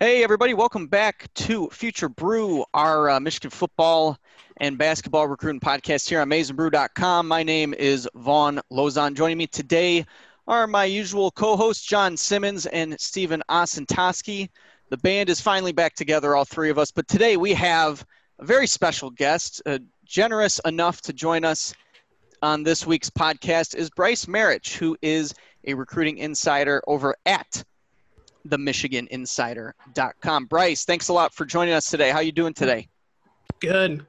Hey everybody, welcome back to Future Brew, our Michigan football and basketball recruiting podcast here on maizeandbrew.com. My name is Vaughn Lozon. Joining me today are my usual co-hosts, John Simmons and Stephen Osentoski. The band is finally back together, all three of us, but today we have a very special guest. Generous enough to join us on this week's podcast is Bryce Marich, who is a recruiting insider over at the MichiganInsider.com. Bryce, thanks a lot for joining us today. How you doing today? Good.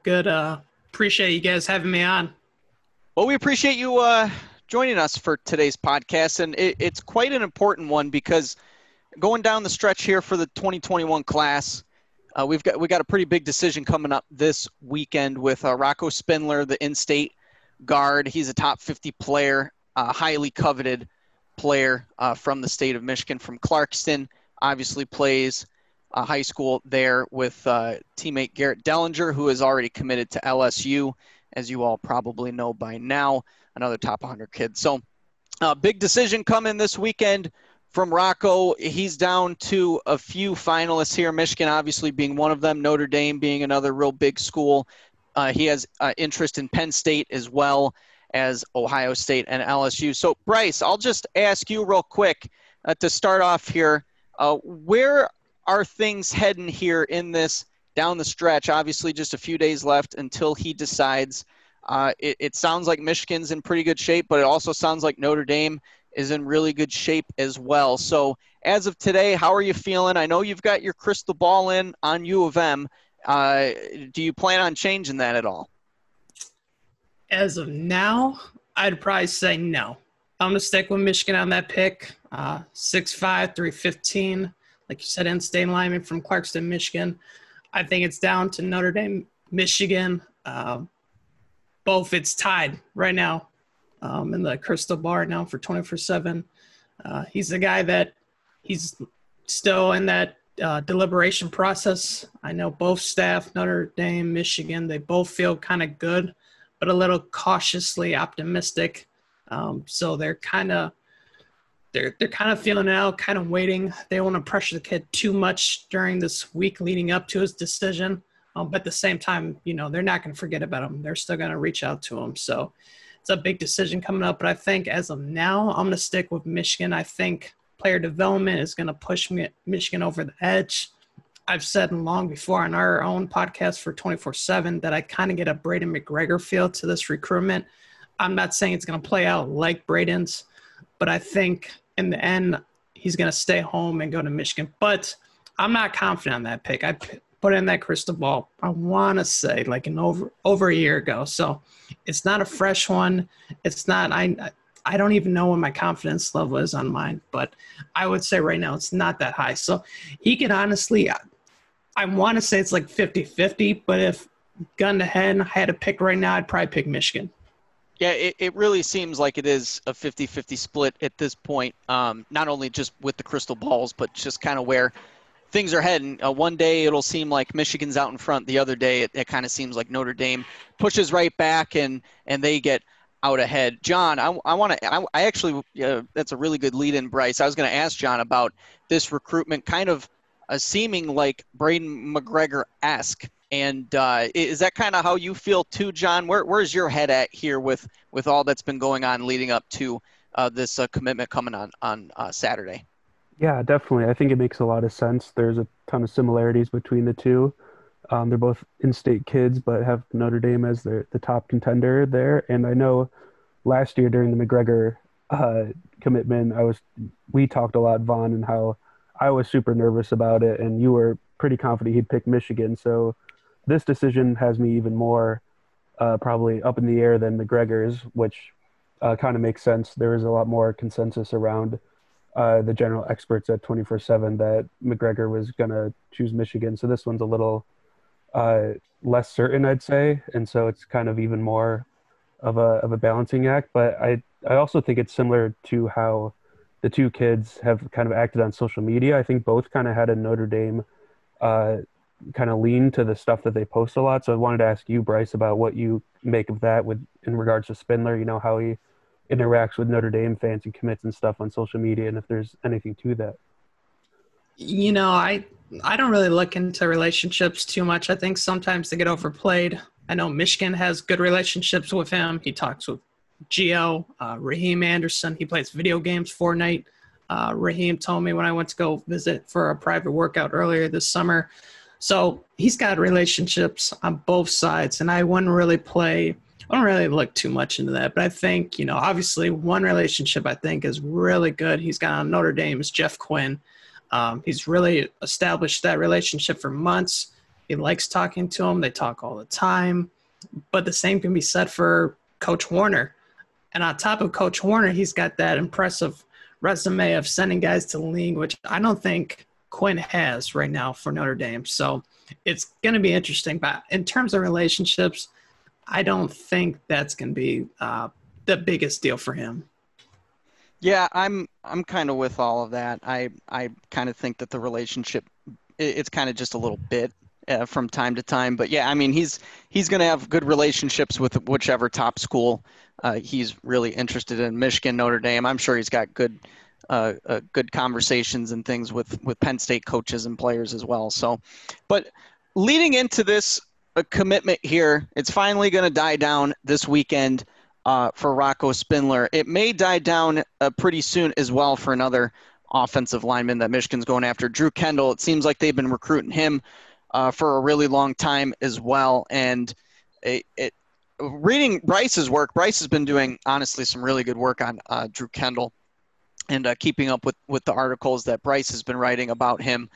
Appreciate you guys having me on. Well, we appreciate you joining us for today's podcast, and it's quite an important one because going down the stretch here for the 2021 class, we've got a pretty big decision coming up this weekend with Rocco Spindler, the in-state guard. He's a top 50 player, highly coveted player from the state of Michigan, from Clarkston, obviously plays high school there with teammate Garrett Dellinger, who is already committed to LSU, as you all probably know by now, another top 100 kid. So big decision coming this weekend from Rocco. He's down to a few finalists here, Michigan obviously being one of them, Notre Dame being another real big school. He has interest in Penn State as well as Ohio State and LSU. So, Bryce, I'll just ask you real quick to start off here. Where are things heading here in this down the stretch? Obviously, just a few days left until he decides. It sounds like Michigan's in pretty good shape, but it also sounds like Notre Dame is in really good shape as well. So, as of today, how are you feeling? I know you've got your crystal ball in on U of M. Do you plan on changing that at all? As of now, I'd probably say no. I'm going to stick with Michigan on that pick. 6'5", 315, like you said, in-state lineman from Clarkston, Michigan. I think it's down to Notre Dame, Michigan. Both it's tied right now in the crystal bar now for 24/7. He's the guy that he's still in that deliberation process. I know both staff, Notre Dame, Michigan, they both feel kind of good, but a little cautiously optimistic. So they're kind of feeling it out, kind of waiting. They don't want to pressure the kid too much during this week leading up to his decision. But at the same time, you know, they're not going to forget about him. They're still going to reach out to him. So it's a big decision coming up. But I think as of now, I'm going to stick with Michigan. I think player development is going to push Michigan over the edge. I've said long before on our own podcast for 24/7 that I kind of get a Brayden McGregor feel to this recruitment. I'm not saying it's going to play out like Brayden's, but I think in the end he's going to stay home and go to Michigan. But I'm not confident on that pick. I put in that crystal ball, I want to say, like an over a year ago. So it's not a fresh one. It's not – I don't even know what my confidence level is on mine, but I would say right now it's not that high. So he could honestly – I want to say it's like 50-50, but if gun to head, I had to pick right now, I'd probably pick Michigan. Yeah, it really seems like it is a 50-50 split at this point, not only just with the crystal balls, but just kind of where things are heading. One day it'll seem like Michigan's out in front. The other day it kind of seems like Notre Dame pushes right back and they get out ahead. John, I actually that's a really good lead-in, Bryce. I was going to ask John about this recruitment kind of seeming like Brayden McGregor-esque. And is that kind of how you feel too, John? Where's your head at here with all that's been going on leading up to this commitment coming on Saturday? Yeah, definitely. I think it makes a lot of sense. There's a ton of similarities between the two. They're both in-state kids, but have Notre Dame as the top contender there. And I know last year during the McGregor commitment, we talked a lot, Vaughn, and how I was super nervous about it, and you were pretty confident he'd pick Michigan. So this decision has me even more probably up in the air than McGregor's, which kind of makes sense. There is a lot more consensus around the general experts at 24/7 that McGregor was going to choose Michigan. So this one's a little less certain, I'd say. And so it's kind of even more of a balancing act. But I also think it's similar to how the two kids have kind of acted on social media. I think both kind of had a Notre Dame kind of lean to the stuff that they post a lot. So I wanted to ask you, Bryce, about what you make of that in regards to Spindler, you know, how he interacts with Notre Dame fans and commits and stuff on social media, and if there's anything to that. You know, I I don't really look into relationships too much. I think sometimes they get overplayed. I know Michigan has good relationships with him. He talks with Gio, Raheem Anderson. He plays video games, Fortnite. Raheem told me when I went to go visit for a private workout earlier this summer. So he's got relationships on both sides, and I don't really look too much into that. But I think, obviously one relationship I think is really good he's got on Notre Dame is Jeff Quinn. He's really established that relationship for months. He likes talking to him. They talk all the time. But the same can be said for Coach Warinner. And on top of Coach Warinner, he's got that impressive resume of sending guys to the league, which I don't think Quinn has right now for Notre Dame. So it's going to be interesting. But in terms of relationships, I don't think that's going to be the biggest deal for him. Yeah, I'm kind of with all of that. I kind of think that the relationship, it's kind of just a little bit from time to time. But yeah, I mean, he's going to have good relationships with whichever top school he's really interested in. Michigan, Notre Dame. I'm sure he's got good conversations and things with Penn State coaches and players as well. So, but leading into this commitment here, it's finally going to die down this weekend. For Rocco Spindler. It may die down pretty soon as well for another offensive lineman that Michigan's going after, Drew Kendall. It seems like they've been recruiting him for a really long time as well. And reading Bryce's work, Bryce has been doing, honestly, some really good work on Drew Kendall and keeping up with the articles that Bryce has been writing about him.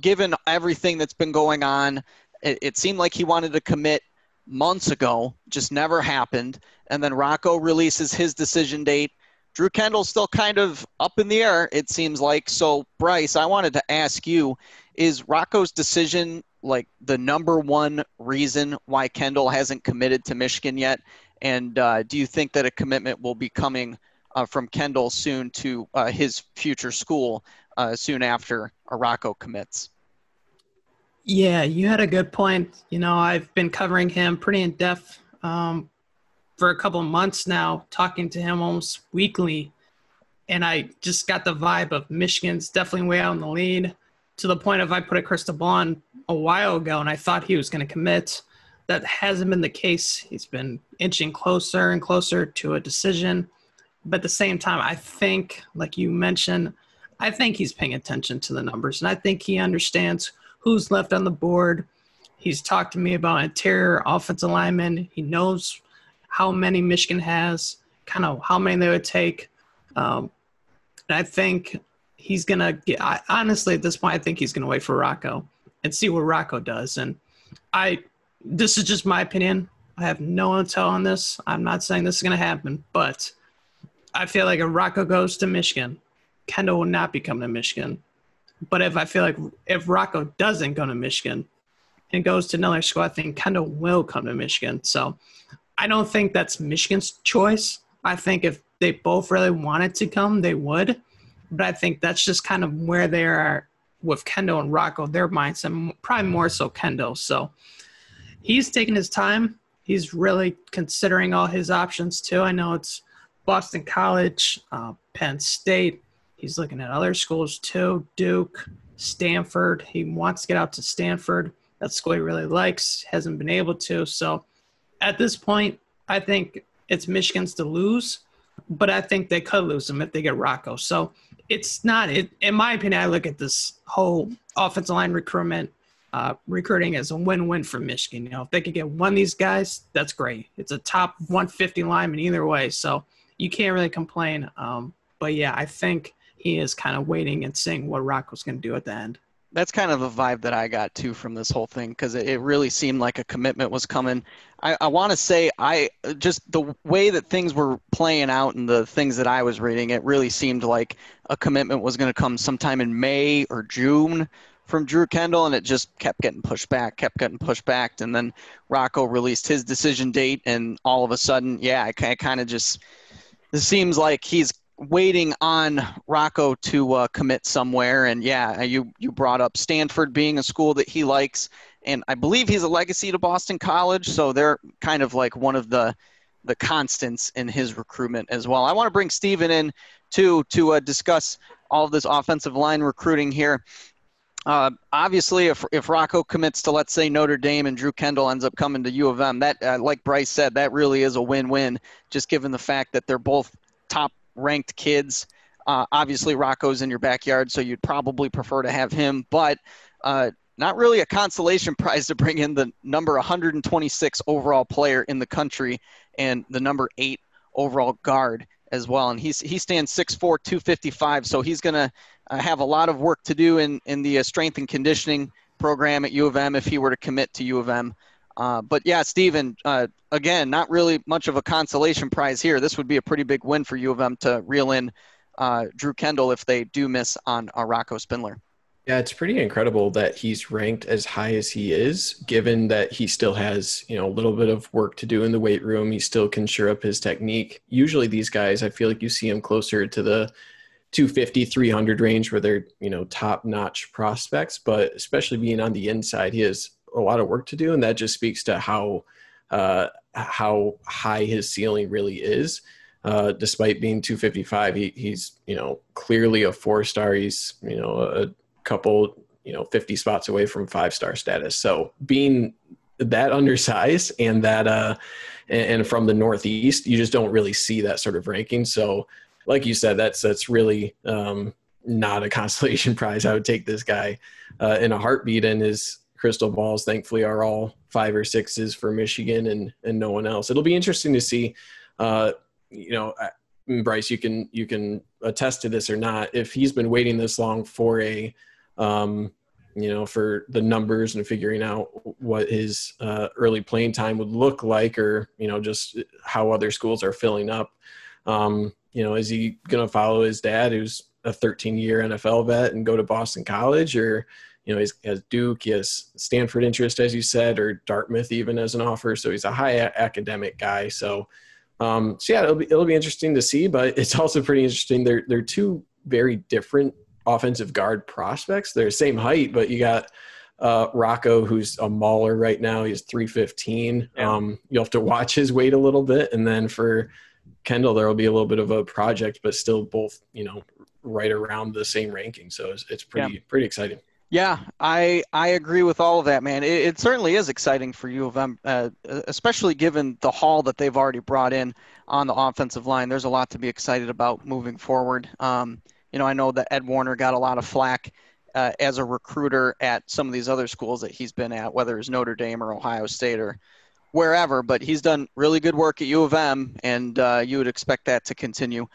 Given everything that's been going on, it seemed like he wanted to commit months ago, just never happened. And then Rocco releases his decision date. Drew Kendall's still kind of up in the air, it seems like. So, Bryce, I wanted to ask you, is Rocco's decision like the number one reason why Kendall hasn't committed to Michigan yet? And do you think that a commitment will be coming from Kendall soon to his future school soon after Rocco commits? Yeah, you had a good point. I've been covering him pretty in depth for a couple of months now, talking to him almost weekly. And I just got the vibe of Michigan's definitely way out in the lead, to the point of I put a crystal ball on a while ago and I thought he was going to commit. That hasn't been the case. He's been inching closer and closer to a decision. But at the same time, I think, like you mentioned, I think he's paying attention to the numbers. And I think he understands who's left on the board. He's talked to me about interior offensive linemen. He knows how many Michigan has, kind of how many they would take. And I think he's going to get – honestly, at this point, I think he's going to wait for Rocco and see what Rocco does. And this is just my opinion. I have no intel on this. I'm not saying this is going to happen, but I feel like if Rocco goes to Michigan, Kendall will not be coming to Michigan. But if Rocco doesn't go to Michigan and goes to another school, I think Kendall will come to Michigan. So I don't think that's Michigan's choice. I think if they both really wanted to come, they would. But I think that's just kind of where they are with Kendall and Rocco, their mindset, probably more so Kendall. So he's taking his time. He's really considering all his options too. I know it's Boston College, Penn State. He's looking at other schools too, Duke, Stanford. He wants to get out to Stanford. That school he really likes, hasn't been able to. So at this point, I think it's Michigan's to lose, but I think they could lose him if they get Rocco. So it's not, in my opinion, I look at this whole offensive line recruiting as a win-win for Michigan. If they could get one of these guys, that's great. It's a top 150 lineman either way. So you can't really complain. But yeah, I think he is kind of waiting and seeing what Rocco's going to do at the end. That's kind of a vibe that I got too from this whole thing, because it really seemed like a commitment was coming. I want to say just the way that things were playing out and the things that I was reading, it really seemed like a commitment was going to come sometime in May or June from Drew Kendall, and it just kept getting pushed back. And then Rocco released his decision date, and all of a sudden, I kind of just – it seems like he's – waiting on Rocco to commit somewhere. And you brought up Stanford being a school that he likes, and I believe he's a legacy to Boston College, so they're kind of like one of the constants in his recruitment as well. I want to bring Steven in to discuss all of this offensive line recruiting here. Obviously, if Rocco commits to, let's say, Notre Dame and Drew Kendall ends up coming to U of M, that, like Bryce said, that really is a win-win, just given the fact that they're both top-ranked kids. Obviously, Rocco's in your backyard, so you'd probably prefer to have him, but not really a consolation prize to bring in the number 126 overall player in the country and the number 8 overall guard as well. And he stands 6'4", 255, so he's going to have a lot of work to do in the strength and conditioning program at U of M if he were to commit to U of M. But, yeah, Steven, again, not really much of a consolation prize here. This would be a pretty big win for U of M to reel in Drew Kendall if they do miss on Rocco Spindler. Yeah, it's pretty incredible that he's ranked as high as he is, given that he still has, you know, a little bit of work to do in the weight room. He still can shore up his technique. Usually these guys, I feel like you see them closer to the 250, 300 range where they're, you know, top-notch prospects, but especially being on the inside, he has a lot of work to do, and that just speaks to how high his ceiling really is. Despite being 255, he's, you know, clearly a 4-star. He's, you know, a couple, you know, 50 spots away from 5-star status. So being that undersized and that and from the Northeast, you just don't really see that sort of ranking. So like you said, that's really not a consolation prize. I would take this guy in a heartbeat, and his crystal balls thankfully are all 5 or 6s for Michigan and no one else. It'll be interesting to see, you know, Bryce, you can attest to this or not, if he's been waiting this long for a you know, for the numbers and figuring out what his early playing time would look like, or, you know, just how other schools are filling up. You know, is he going to follow his dad, who's a 13-year NFL vet, and go to Boston College? Or, you know, he has Duke, he has Stanford interest, as you said, or Dartmouth even as an offer. So he's a high academic guy. So yeah, it'll be interesting to see, but it's also pretty interesting. They're two very different offensive guard prospects. They're the same height, but you got Rocco, who's a mauler right now. He's 315. You'll have to watch his weight a little bit. And then for Kendall, there will be a little bit of a project, but still both, you know, right around the same ranking. So it's pretty exciting. Yeah, I agree with all of that, man. It certainly is exciting for U of M, especially given the haul that they've already brought in on the offensive line. There's a lot to be excited about moving forward. You know, I know that Ed Warinner got a lot of flack as a recruiter at some of these other schools that he's been at, whether it's Notre Dame or Ohio State or wherever, but he's done really good work at U of M, and you would expect that to continue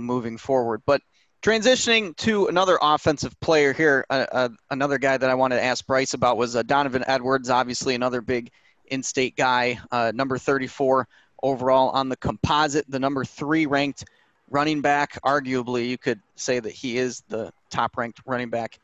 moving forward. But transitioning to another offensive player here, another guy that I wanted to ask Bryce about was Donovan Edwards, obviously another big in-state guy, number 34 overall on the composite, the number 3 ranked running back. Arguably, you could say that he is the top-ranked running back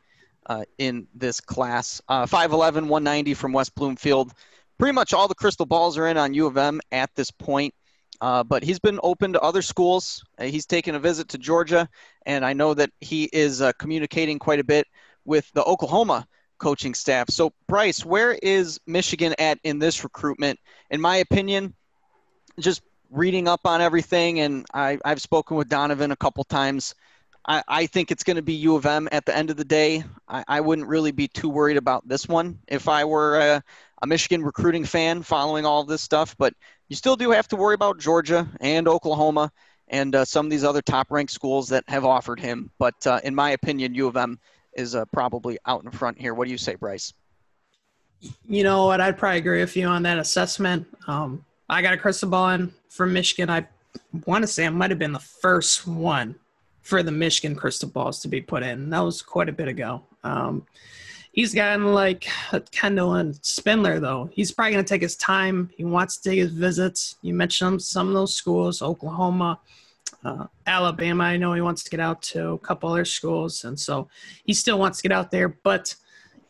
in this class. 5'11", 190 from West Bloomfield. Pretty much all the crystal balls are in on U of M at this point. But he's been open to other schools. He's taken a visit to Georgia, and I know that he is communicating quite a bit with the Oklahoma coaching staff. So, Bryce, where is Michigan at in this recruitment? In my opinion, just reading up on everything, and I've spoken with Donovan a couple times, I think it's going to be U of M at the end of the day. I wouldn't really be too worried about this one if I were a Michigan recruiting fan following all of this stuff, but you still do have to worry about Georgia and Oklahoma and some of these other top-ranked schools that have offered him. But in my opinion, U of M is probably out in front here. What do you say, Bryce? You know what? I'd probably agree with you on that assessment. I got a crystal ball in from Michigan. I want to say I might have been the first one for the Michigan crystal balls to be put in. That was quite a bit ago. He's gotten like Kendall and Spindler, though. He's probably going to take his time. He wants to take his visits. You mentioned some of those schools, Oklahoma, Alabama. I know he wants to get out to a couple other schools, and so he still wants to get out there. But,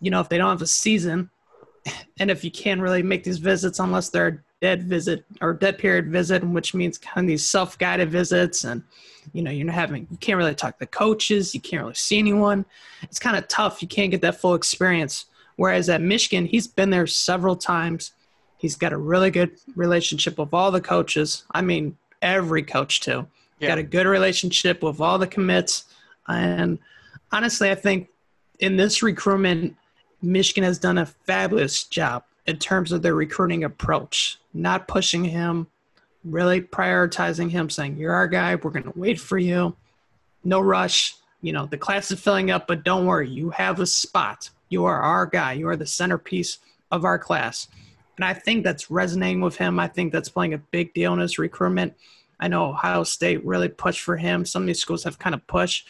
you know, if they don't have a season, and if you can't really make these visits unless they're a dead visit or dead period visit, which means kind of these self-guided visits, and you know, you can't really talk to coaches. You can't really see anyone. It's kind of tough. You can't get that full experience. Whereas at Michigan, he's been there several times. He's got a really good relationship with all the coaches. I mean, every coach too. Yeah. Got a good relationship with all the commits. And honestly, I think in this recruitment, Michigan has done a fabulous job in terms of their recruiting approach, not pushing him, really prioritizing him, saying, you're our guy, we're going to wait for you, no rush. You know, the class is filling up, but don't worry, you have a spot. You are our guy. You are the centerpiece of our class. And I think that's resonating with him. I think that's playing a big deal in his recruitment. I know Ohio State really pushed for him. Some of these schools have kind of pushed.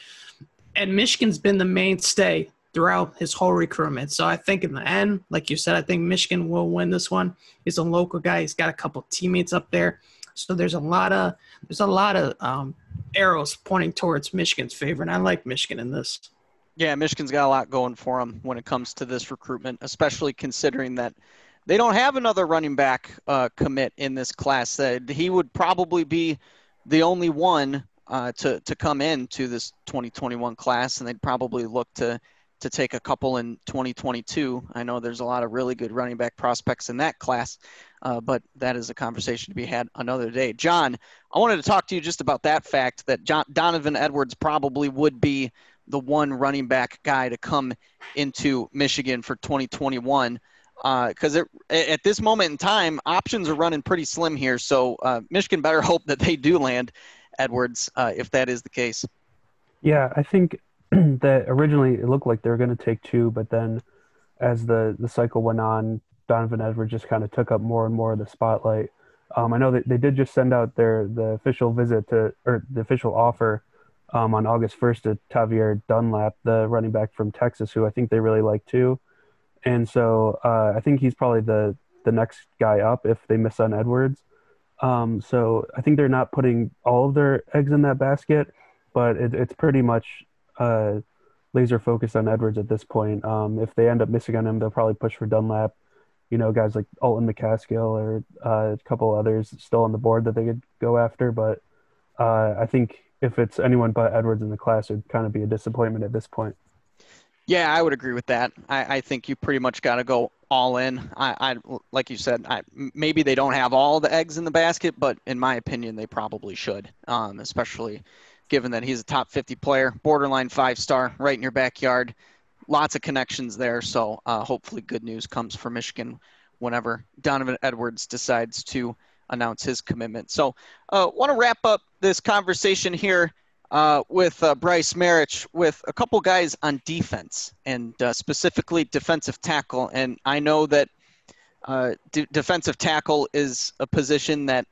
And Michigan's been the mainstay throughout his whole recruitment. So I think in the end, like you said, I think Michigan will win this one. He's a local guy. He's got a couple teammates up there. So there's a lot of arrows pointing towards Michigan's favor, and I like Michigan in this. Yeah, Michigan's got a lot going for them when it comes to this recruitment, especially considering that they don't have another running back commit in this class. That he would probably be the only one to come into this 2021 class, and they'd probably look to take a couple in 2022. I know there's a lot of really good running back prospects in that class, but that is a conversation to be had another day. John, I wanted to talk to you just about that fact that Donovan Edwards probably would be the one running back guy to come into Michigan for 2021. Because at this moment in time, options are running pretty slim here. So Michigan better hope that they do land Edwards if that is the case. Yeah, I think that originally it looked like they were going to take two, but then as the cycle went on, Donovan Edwards just kind of took up more and more of the spotlight. I know that they did just send out the official visit to, or the official offer on August 1st to Tavier Dunlap, the running back from Texas, who I think they really like too. And so I think he's probably the next guy up if they miss on Edwards. So I think they're not putting all of their eggs in that basket, but it's pretty much laser focused on Edwards at this point. If they end up missing on him, they'll probably push for Dunlap. You know, guys like Alton McCaskill or a couple others still on the board that they could go after. But I think if it's anyone but Edwards in the class, it would kind of be a disappointment at this point. Yeah, I would agree with that. I think you pretty much got to go all in. I like you said, maybe they don't have all the eggs in the basket, but in my opinion, they probably should, especially given that he's a top 50 player, borderline 5-star, right in your backyard. Lots of connections there, so hopefully good news comes for Michigan whenever Donovan Edwards decides to announce his commitment. So want to wrap up this conversation here with Bryce Marich with a couple guys on defense and specifically defensive tackle. And I know that defensive tackle is a position that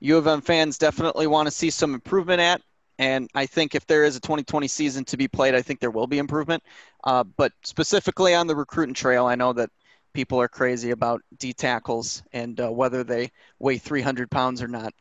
U of M fans definitely want to see some improvement at. And I think if there is a 2020 season to be played, I think there will be improvement. But specifically on the recruiting trail, I know that people are crazy about D tackles and whether they weigh 300 pounds or not.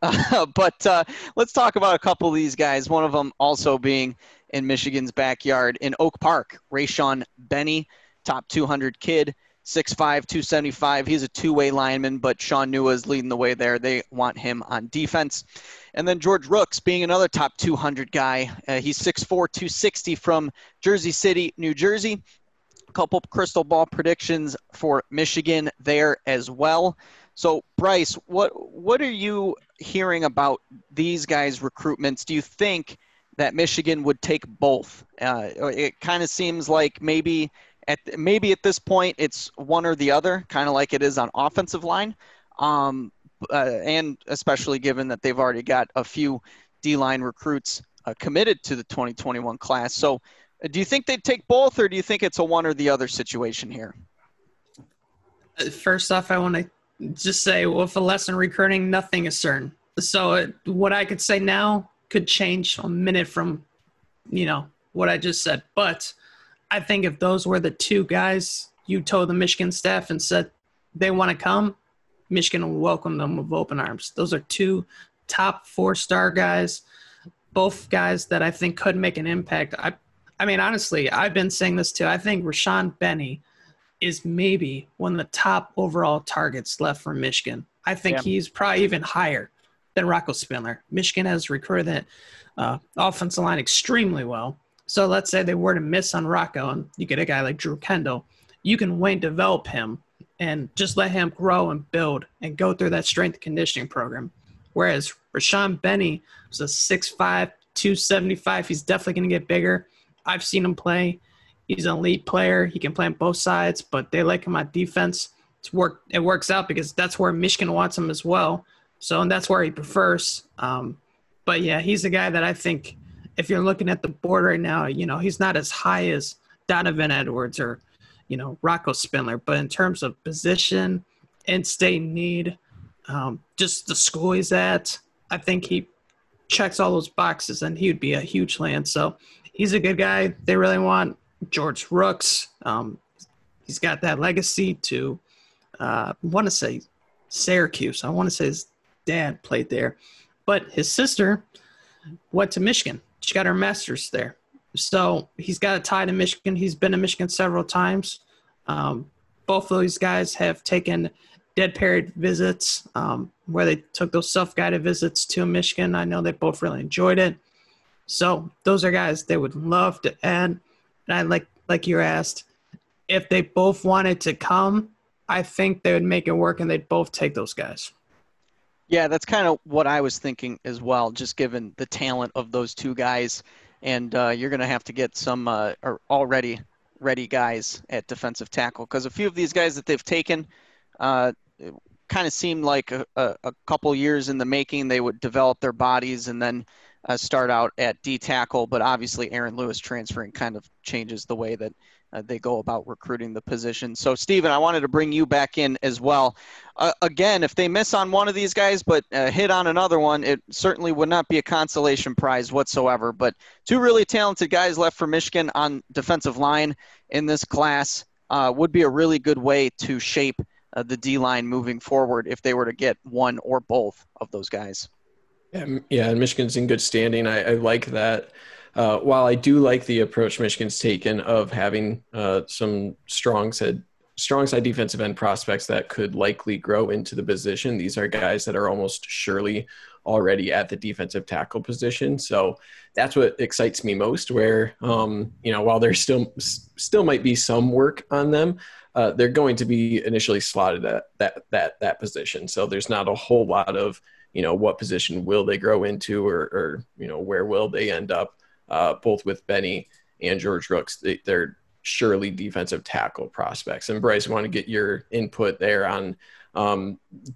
But let's talk about a couple of these guys, one of them also being in Michigan's backyard in Oak Park. Rayshawn Benny, top 200 kid, 6'5", 275. He's a two-way lineman, but Sean Nua is leading the way there. They want him on defense. And then George Rooks being another top 200 guy. He's 6'4", 260 from Jersey City, New Jersey. Couple crystal ball predictions for Michigan there as well. So Bryce, what are you hearing about these guys' recruitments? Do you think that Michigan would take both? It kind of seems like maybe at this point it's one or the other, kind of like it is on offensive line, and especially given that they've already got a few D-line recruits committed to the 2021 class. So do you think they'd take both, or do you think it's a one or the other situation here? First off, I want to just say, well, if a lesson recruiting, nothing is certain. So what I could say now could change a minute from, you know, what I just said. But I think if those were the two guys you told the Michigan staff and said they want to come, Michigan will welcome them with open arms. Those are two top 4-star guys, both guys that I think could make an impact. I mean, honestly, I've been saying this too. I think Rayshawn Benny is maybe one of the top overall targets left for Michigan. I think he's probably even higher than Rocco Spindler. Michigan has recruited that offensive line extremely well. So let's say they were to miss on Rocco and you get a guy like Drew Kendall. You can way develop him and just let him grow and build and go through that strength and conditioning program. Whereas Rayshawn Benny was a 6'5", 275. He's definitely going to get bigger. I've seen him play. He's an elite player. He can play on both sides, but they like him on defense. It works out because that's where Michigan wants him as well. So, and that's where he prefers. But, yeah, he's a guy that I think if you're looking at the board right now, you know, he's not as high as Donovan Edwards or, you know, Rocco Spindler. But in terms of position, in-state need, just the school he's at, I think he checks all those boxes, and he would be a huge land. So he's a good guy. They really want George Rooks. He's got that legacy to, I want to say Syracuse. I want to say his dad played there. But his sister went to Michigan. She got her master's there. So he's got a tie to Michigan. He's been to Michigan several times. Both of these guys have taken dead period visits where they took those self-guided visits to Michigan. I know they both really enjoyed it. So those are guys they would love to add. And I like you asked, if they both wanted to come, I think they would make it work and they'd both take those guys. Yeah, that's kind of what I was thinking as well, just given the talent of those two guys. And you're going to have to get some already ready guys at defensive tackle, because a few of these guys that they've taken kind of seemed like a couple years in the making. They would develop their bodies and then start out at D tackle. But obviously Aaron Lewis transferring kind of changes the way that they go about recruiting the position. So, Steven, I wanted to bring you back in as well. Again, if they miss on one of these guys but hit on another one, it certainly would not be a consolation prize whatsoever. But two really talented guys left for Michigan on defensive line in this class would be a really good way to shape the D-line moving forward if they were to get one or both of those guys. Yeah, and Michigan's in good standing. I like that. While I do like the approach Michigan's taken of having some strong side defensive end prospects that could likely grow into the position, these are guys that are almost surely already at the defensive tackle position. So that's what excites me most, where, you know, while there's still might be some work on them, they're going to be initially slotted at that position. So there's not a whole lot of, you know, what position will they grow into or you know, where will they end up? Both with Benny and George Rooks, they're surely defensive tackle prospects. And Bryce, I want to get your input there on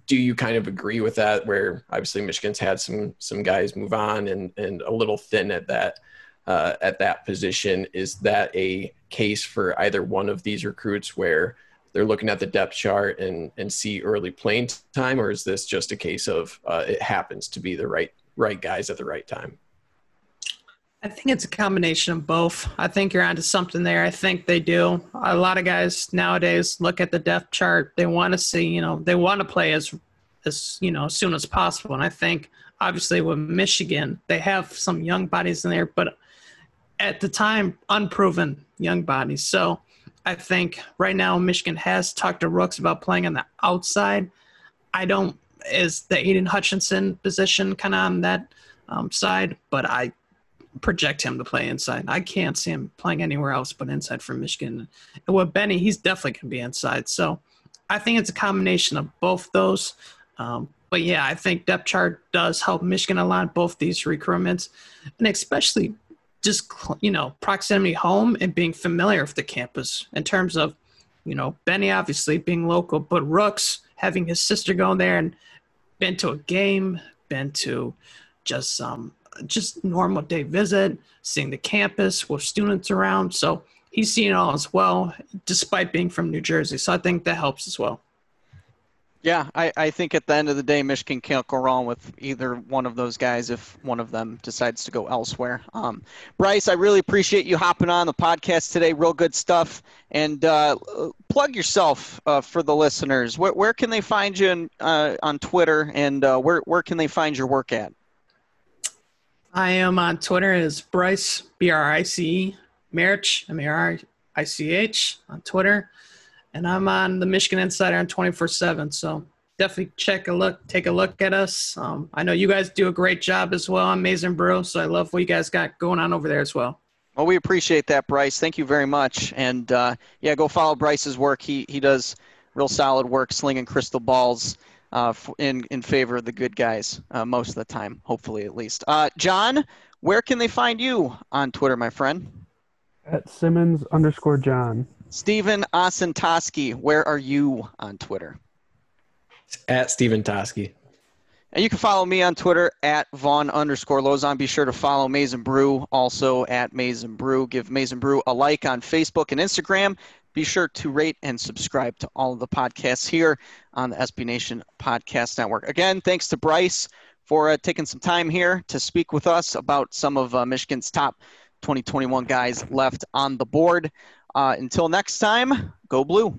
do you kind of agree with that, where obviously Michigan's had some guys move on and a little thin at that position. Is that a case for either one of these recruits where they're looking at the depth chart and see early playing time, or is this just a case of it happens to be the right guys at the right time? I think it's a combination of both. I think you're onto something there. I think they do. A lot of guys nowadays look at the depth chart. They want to see, you know, they want to play as soon as possible. And I think obviously with Michigan, they have some young bodies in there, but at the time, unproven young bodies. So I think right now Michigan has talked to Rooks about playing on the outside. Is the Aiden Hutchinson position kind of on that side, but I project him to play inside. I can't see him playing anywhere else but inside for Michigan. And with Benny, he's definitely going to be inside. So I think it's a combination of both those. But, yeah, I think depth chart does help Michigan a lot, both these recruitments, and especially just, you know, proximity home and being familiar with the campus in terms of, you know, Benny obviously being local, but Rooks having his sister go there and been to a game, been to just normal day visit, seeing the campus with students around. So he's seen it all as well, despite being from New Jersey. So I think that helps as well. Yeah, I think at the end of the day, Michigan can't go wrong with either one of those guys if one of them decides to go elsewhere. Bryce, I really appreciate you hopping on the podcast today. Real good stuff. And plug yourself for the listeners. Where can they find you on Twitter, and where can they find your work at? I am on Twitter as Bryce, B-R-I-C-E, Marich, M-A-R-I-C-H on Twitter. And I'm on the Michigan Insider on 24/7. So definitely take a look at us. I know you guys do a great job as well on Maize and Brew. So I love what you guys got going on over there as well. Well, we appreciate that, Bryce. Thank you very much. And yeah, go follow Bryce's work. He does real solid work slinging crystal balls in favor of the good guys most of the time, hopefully at least. John, where can they find you on Twitter, my friend? @Simmons_John. Steven Osentoski, where are you on Twitter? It's @Steven Toski. And you can follow me on Twitter @Vaughn_Lozon. Be sure to follow Maize and Brew, also @Maize and Brew. Give Maize and Brew a like on Facebook and Instagram. Be sure to rate and subscribe to all of the podcasts here on the SB Nation Podcast Network. Again, thanks to Bryce for taking some time here to speak with us about some of Michigan's top 2021 guys left on the board. Until next time, go blue.